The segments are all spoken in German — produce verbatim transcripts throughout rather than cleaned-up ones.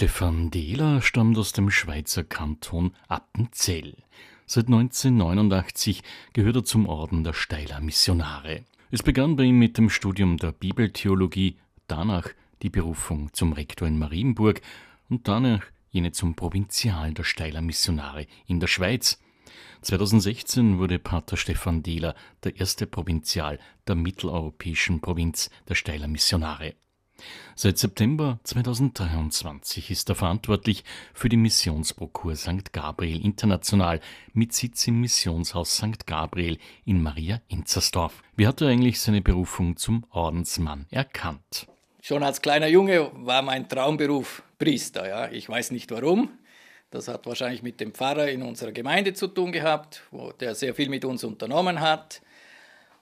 Stephan Dähler stammt aus dem Schweizer Kanton Appenzell. Seit neunzehnhundertneunundachtzig gehört er zum Orden der Steyler Missionare. Es begann bei ihm mit dem Studium der Bibeltheologie, danach die Berufung zum Rektor in Marienburg und danach jene zum Provinzial der Steyler Missionare in der Schweiz. zweitausendsechzehn wurde Pater Stephan Dähler der erste Provinzial der mitteleuropäischen Provinz der Steyler Missionare. Seit September zweitausenddreiundzwanzig ist er verantwortlich für die Missionsprokur Sankt Gabriel International mit Sitz im Missionshaus Sankt Gabriel in Maria Enzersdorf. Wie hat er eigentlich seine Berufung zum Ordensmann erkannt? Schon als kleiner Junge war mein Traumberuf Priester. Ja. Ich weiß nicht warum. Das hat wahrscheinlich mit dem Pfarrer in unserer Gemeinde zu tun gehabt, wo der sehr viel mit uns unternommen hat.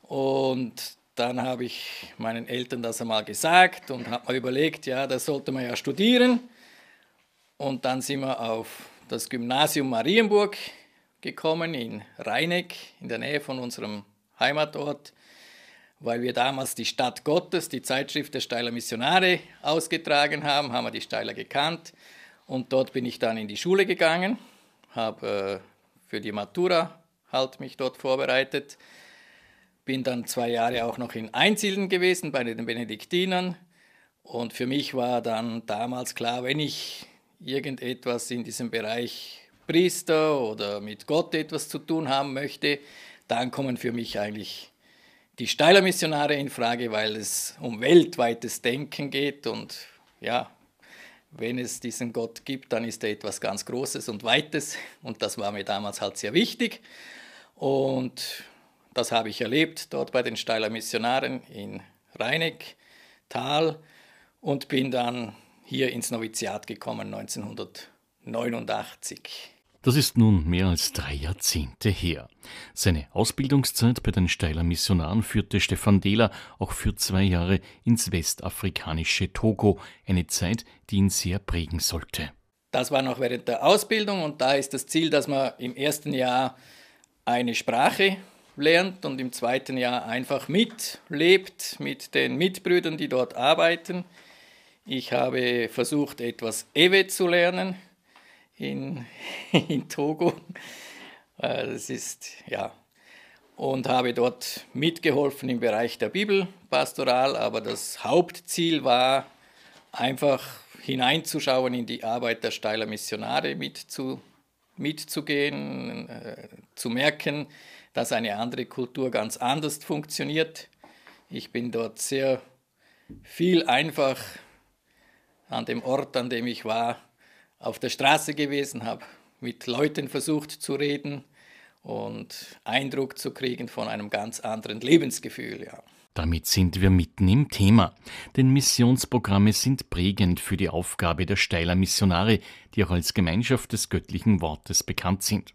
Und dann habe ich meinen Eltern das einmal gesagt und habe mir überlegt, ja, das sollte man ja studieren. Und dann sind wir auf das Gymnasium Marienburg gekommen, in Reinick, in der Nähe von unserem Heimatort, weil wir damals die Stadt Gottes, die Zeitschrift der Steyler Missionare, ausgetragen haben, haben wir die Steyler gekannt. Und dort bin ich dann in die Schule gegangen, habe äh, für die Matura halt mich dort vorbereitet, bin dann zwei Jahre auch noch in Einsiedeln gewesen bei den Benediktinern, und für mich war dann damals klar, wenn ich irgendetwas in diesem Bereich Priester oder mit Gott etwas zu tun haben möchte, dann kommen für mich eigentlich die Steyler Missionare in Frage, weil es um weltweites Denken geht und ja, wenn es diesen Gott gibt, dann ist er etwas ganz Großes und Weites, und das war mir damals halt sehr wichtig, und das habe ich erlebt dort bei den Steyler Missionaren in Rheinegtal und bin dann hier ins Noviziat gekommen neunzehnhundertneunundachtzig. Das ist nun mehr als drei Jahrzehnte her. Seine Ausbildungszeit bei den Steyler Missionaren führte Stephan Dähler auch für zwei Jahre ins westafrikanische Togo, eine Zeit, die ihn sehr prägen sollte. Das war noch während der Ausbildung, und da ist das Ziel, dass man im ersten Jahr eine Sprache lernt und im zweiten Jahr einfach mitlebt mit den Mitbrüdern, die dort arbeiten. Ich habe versucht, etwas Ewe zu lernen. In, in Togo, das ist, ja, und habe dort mitgeholfen im Bereich der Bibelpastoral, aber das Hauptziel war, einfach hineinzuschauen in die Arbeit der Steyler Missionare, mit zu, mitzugehen, äh, zu merken, dass eine andere Kultur ganz anders funktioniert. Ich bin dort sehr viel einfach an dem Ort, an dem ich war, auf der Straße gewesen, habe mit Leuten versucht zu reden und Eindruck zu kriegen von einem ganz anderen Lebensgefühl. Ja. Damit sind wir mitten im Thema. Denn Missionsprogramme sind prägend für die Aufgabe der Steyler Missionare, die auch als Gemeinschaft des göttlichen Wortes bekannt sind.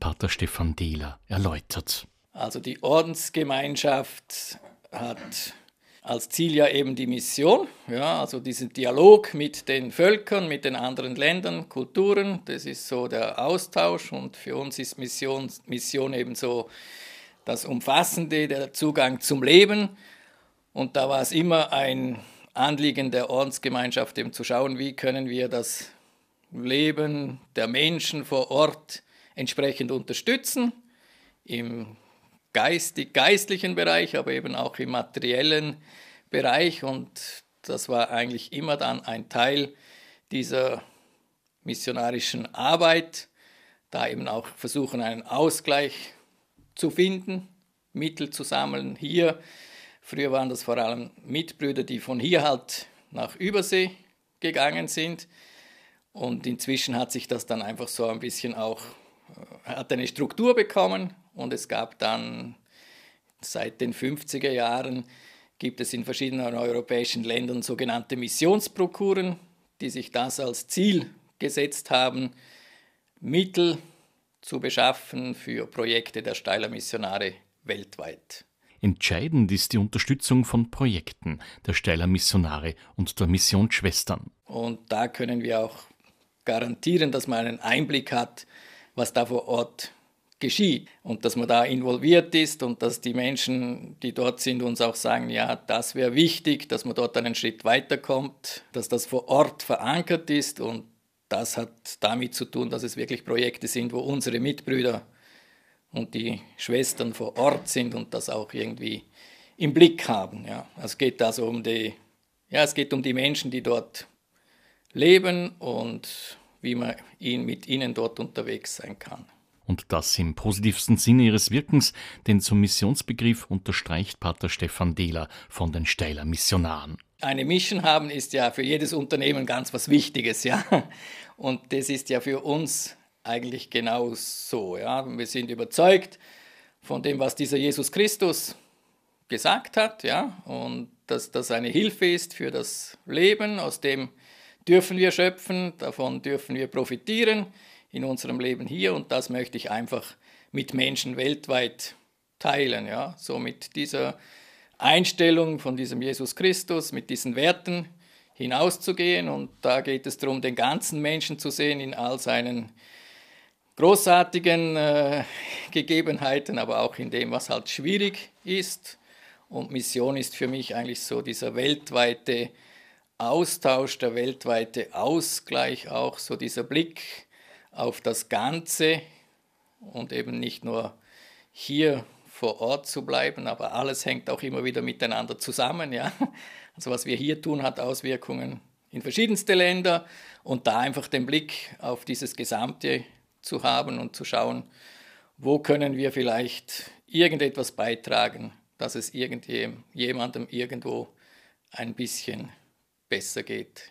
Pater Stephan Dähler erläutert. Also die Ordensgemeinschaft hat als Ziel ja eben die Mission, ja, also diesen Dialog mit den Völkern, mit den anderen Ländern, Kulturen, das ist so der Austausch, und für uns ist Mission, Mission eben so das Umfassende, der Zugang zum Leben, und da war es immer ein Anliegen der Ordensgemeinschaft, eben zu schauen, wie können wir das Leben der Menschen vor Ort entsprechend unterstützen, im geistig, geistlichen Bereich, aber eben auch im materiellen Bereich, und das war eigentlich immer dann ein Teil dieser missionarischen Arbeit, da eben auch versuchen, einen Ausgleich zu finden, Mittel zu sammeln hier. Früher waren das vor allem Mitbrüder, die von hier halt nach Übersee gegangen sind, und inzwischen hat sich das dann einfach so ein bisschen auch, hat eine Struktur bekommen. Und es gab dann seit den fünfziger Jahren, gibt es in verschiedenen europäischen Ländern sogenannte Missionsprokuren, die sich das als Ziel gesetzt haben, Mittel zu beschaffen für Projekte der Steyler Missionare weltweit. Entscheidend ist die Unterstützung von Projekten der Steyler Missionare und der Missionsschwestern. Und da können wir auch garantieren, dass man einen Einblick hat, was da vor Ort geschieht und dass man da involviert ist und dass die Menschen, die dort sind, uns auch sagen, ja, das wäre wichtig, dass man dort einen Schritt weiterkommt, dass das vor Ort verankert ist, und das hat damit zu tun, dass es wirklich Projekte sind, wo unsere Mitbrüder und die Schwestern vor Ort sind und das auch irgendwie im Blick haben. Ja. Es geht also um die, ja, es geht um die Menschen, die dort leben und wie man ihn, mit ihnen dort unterwegs sein kann. Und das im positivsten Sinne ihres Wirkens, denn zum Missionsbegriff unterstreicht Pater Stephan Dähler von den Steyler Missionaren. Eine Mission haben ist ja für jedes Unternehmen ganz was Wichtiges, ja. Und das ist ja für uns eigentlich genau so, ja. Wir sind überzeugt von dem, was dieser Jesus Christus gesagt hat, ja, und dass das eine Hilfe ist für das Leben, aus dem dürfen wir schöpfen, davon dürfen wir profitieren in unserem Leben hier, und das möchte ich einfach mit Menschen weltweit teilen. Ja. So mit dieser Einstellung von diesem Jesus Christus, mit diesen Werten hinauszugehen, und da geht es darum, den ganzen Menschen zu sehen in all seinen großartigen äh, Gegebenheiten, aber auch in dem, was halt schwierig ist. Und Mission ist für mich eigentlich so dieser weltweite Austausch, der weltweite Ausgleich auch, so dieser Blick auf das Ganze und eben nicht nur hier vor Ort zu bleiben, aber alles hängt auch immer wieder miteinander zusammen. Ja? Also was wir hier tun, hat Auswirkungen in verschiedenste Länder, und da einfach den Blick auf dieses Gesamte zu haben und zu schauen, wo können wir vielleicht irgendetwas beitragen, dass es irgendjemandem irgendwo ein bisschen besser geht.